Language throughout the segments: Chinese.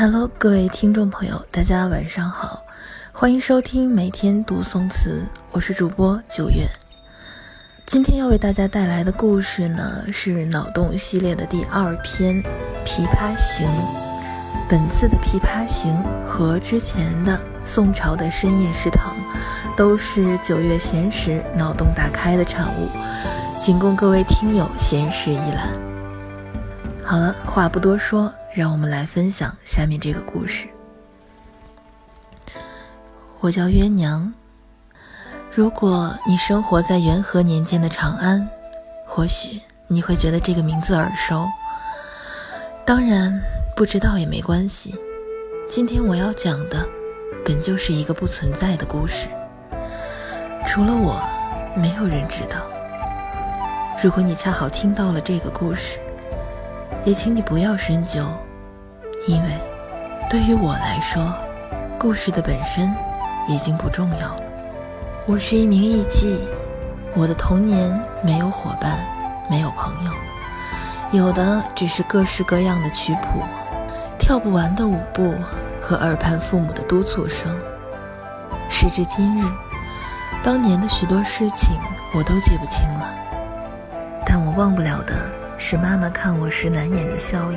Hello， 各位听众朋友，大家晚上好，欢迎收听每天读宋词，我是主播九月。今天要为大家带来的故事呢，是脑洞系列的第二篇《琵琶行》。本次的《琵琶行》和之前的《宋朝的深夜食堂》都是九月闲时脑洞打开的产物，仅供各位听友闲时一览。好了，话不多说，让我们来分享下面这个故事。我叫约娘。如果你生活在元和年间的长安，或许你会觉得这个名字耳熟，当然不知道也没关系。今天我要讲的本就是一个不存在的故事，除了我没有人知道。如果你恰好听到了这个故事，也请你不要深究，因为对于我来说，故事的本身已经不重要。我是一名艺妓，我的童年没有伙伴，没有朋友，有的只是各式各样的曲谱，跳不完的舞步和耳畔父母的督促声。时至今日，当年的许多事情我都记不清了，但我忘不了的是妈妈看我时难掩的笑意，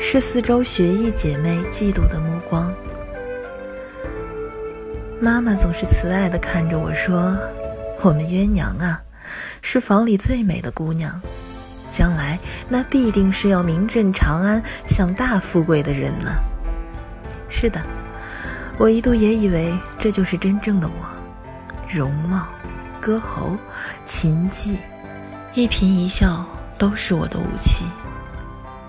是四周学艺姐妹嫉妒的目光。妈妈总是慈爱地看着我说，我们约娘啊，是房里最美的姑娘，将来那必定是要名震长安，享大富贵的人呢。是的，我一度也以为这就是真正的我，容貌、歌喉、琴技，一颦一笑都是我的武器。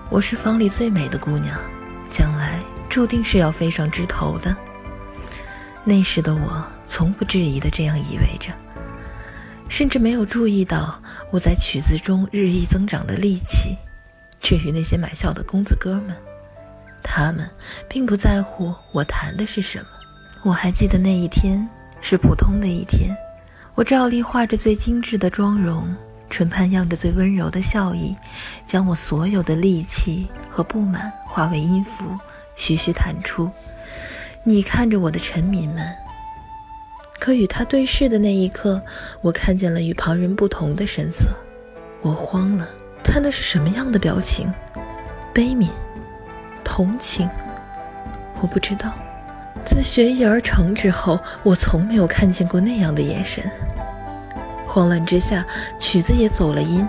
我是房里最美的姑娘，将来注定是要飞上枝头的。那时的我从不质疑的这样以为着，甚至没有注意到我在曲子中日益增长的力气。至于那些买笑的公子哥们，他们并不在乎我弹的是什么。我还记得那一天是普通的一天，我照例画着最精致的妆容，唇畔漾着最温柔的笑意，将我所有的戾气和不满化为音符，徐徐弹出。你看着我的臣民们，可与他对视的那一刻，我看见了与旁人不同的神色。我慌了，他那是什么样的表情？悲悯？同情？我不知道。自学艺而成之后，我从没有看见过那样的眼神。慌乱之下，曲子也走了音。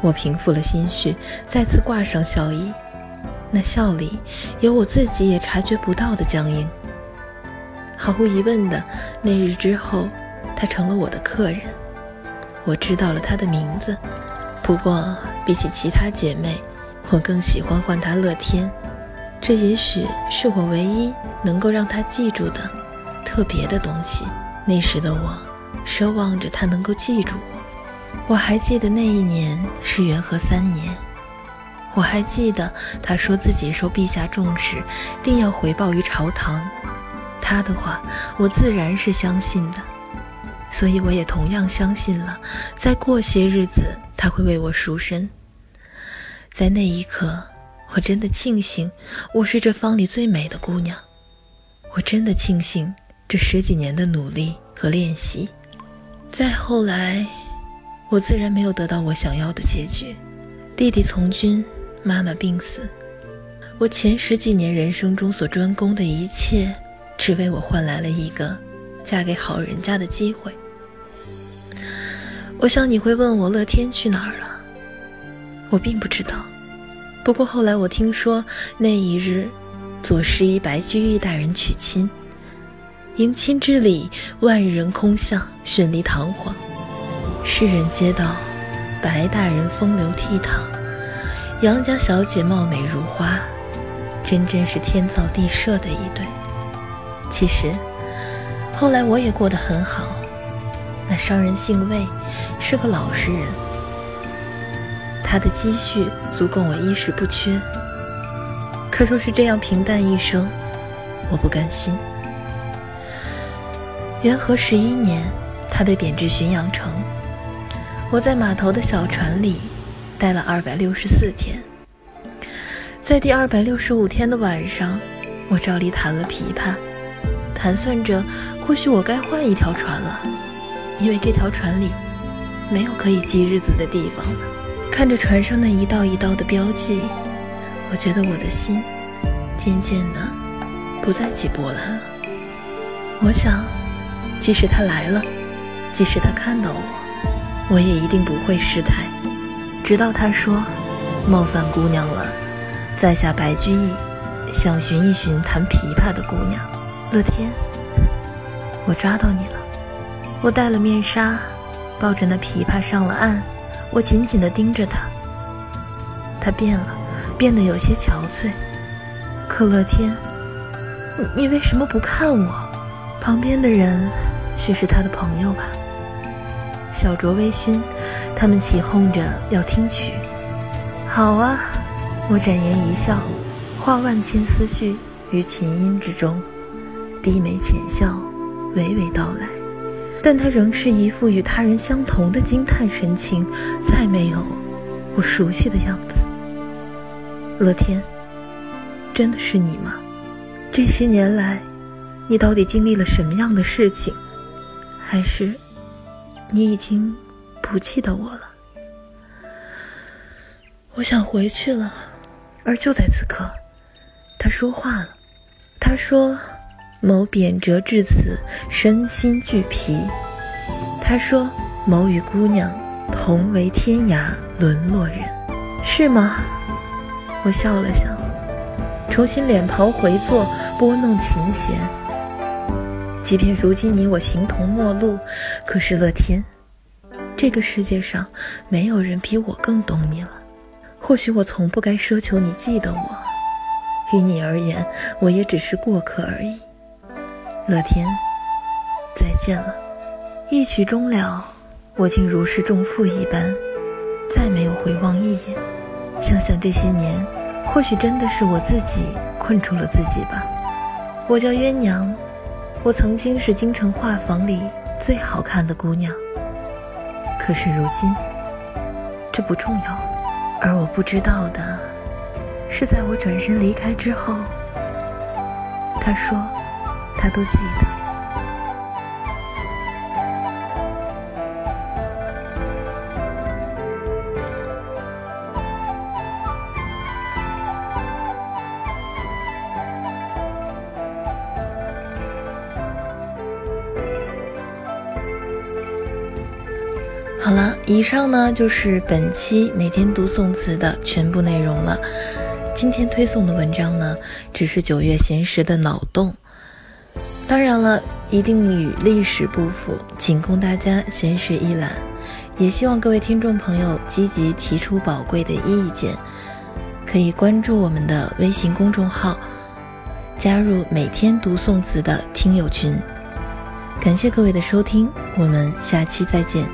我平复了心绪，再次挂上笑衣。那笑里有我自己也察觉不到的僵硬。毫无疑问的，那日之后，他成了我的客人。我知道了他的名字，不过比起其他姐妹，我更喜欢唤他乐天。这也许是我唯一能够让他记住的特别的东西。那时的我奢望着他能够记住我。我还记得那一年是元和3年，我还记得他说自己受陛下重视，定要回报于朝堂。他的话我自然是相信的，所以我也同样相信了再过些日子他会为我赎身。在那一刻，我真的庆幸我是这方里最美的姑娘，我真的庆幸这10几年的努力和练习。再后来，我自然没有得到我想要的结局。弟弟从军，妈妈病死，我前10几年人生中所专攻的一切，只为我换来了一个嫁给好人家的机会。我想你会问我乐天去哪儿了，我并不知道。不过后来我听说，那一日左拾遗白居易大人娶亲，迎亲之礼万人空巷，绚丽堂皇，世人皆道白大人风流倜傥，杨家小姐貌美如花，真是天造地设的一对。其实后来我也过得很好。那商人姓魏，是个老实人，他的积蓄足够我衣食不缺。可若是这样平淡一生，我不甘心。元和11年，他被贬至浔阳城，我在码头的小船里待了264天。在第265天的晚上，我照例弹了琵琶，盘算着或许我该换一条船了，因为这条船里没有可以记日子的地方了。看着船上那一道一道的标记，我觉得我的心渐渐的不再起波澜了。我想，即使他来了，即使他看到我，我也一定不会失态。直到他说冒犯姑娘了，在下白居易，想寻一寻弹琵琶的姑娘。乐天，我抓到你了。我戴了面纱，抱着那琵琶上了岸。我紧紧地盯着他，他变了，变得有些憔悴。可乐天，你为什么不看我？旁边的人却是他的朋友吧？小酌微醺，他们起哄着要听曲。好啊，我展颜一笑，化万千思绪于琴音之中，低眉浅笑，娓娓道来。但他仍是一副与他人相同的惊叹神情，再没有我熟悉的样子。乐天，真的是你吗？这些年来，你到底经历了什么样的事情？还是你已经不记得我了？我想回去了，而就在此刻，他说话了。他说某贬谪至此，身心俱疲。他说某与姑娘同为天涯沦落人。是吗？我笑了笑，重新脸袍回坐，拨弄琴弦。即便如今你我形同陌路，可是乐天，这个世界上没有人比我更懂你了。或许我从不该奢求你记得我，于你而言，我也只是过客而已。乐天，再见了。一曲终了，我竟如释重负一般，再没有回望一眼。想想这些年，或许真的是我自己困住了自己吧。我叫鸳鸯，我曾经是京城画舫里最好看的姑娘，可是如今这不重要。而我不知道的是，在我转身离开之后，他说他都记得。好了，以上呢就是本期每天读宋词的全部内容了。今天推送的文章呢，只是9月闲时的脑洞，当然了，一定与历史不符，仅供大家闲时一览。也希望各位听众朋友积极提出宝贵的意见，可以关注我们的微信公众号，加入每天读宋词的听友群。感谢各位的收听，我们下期再见。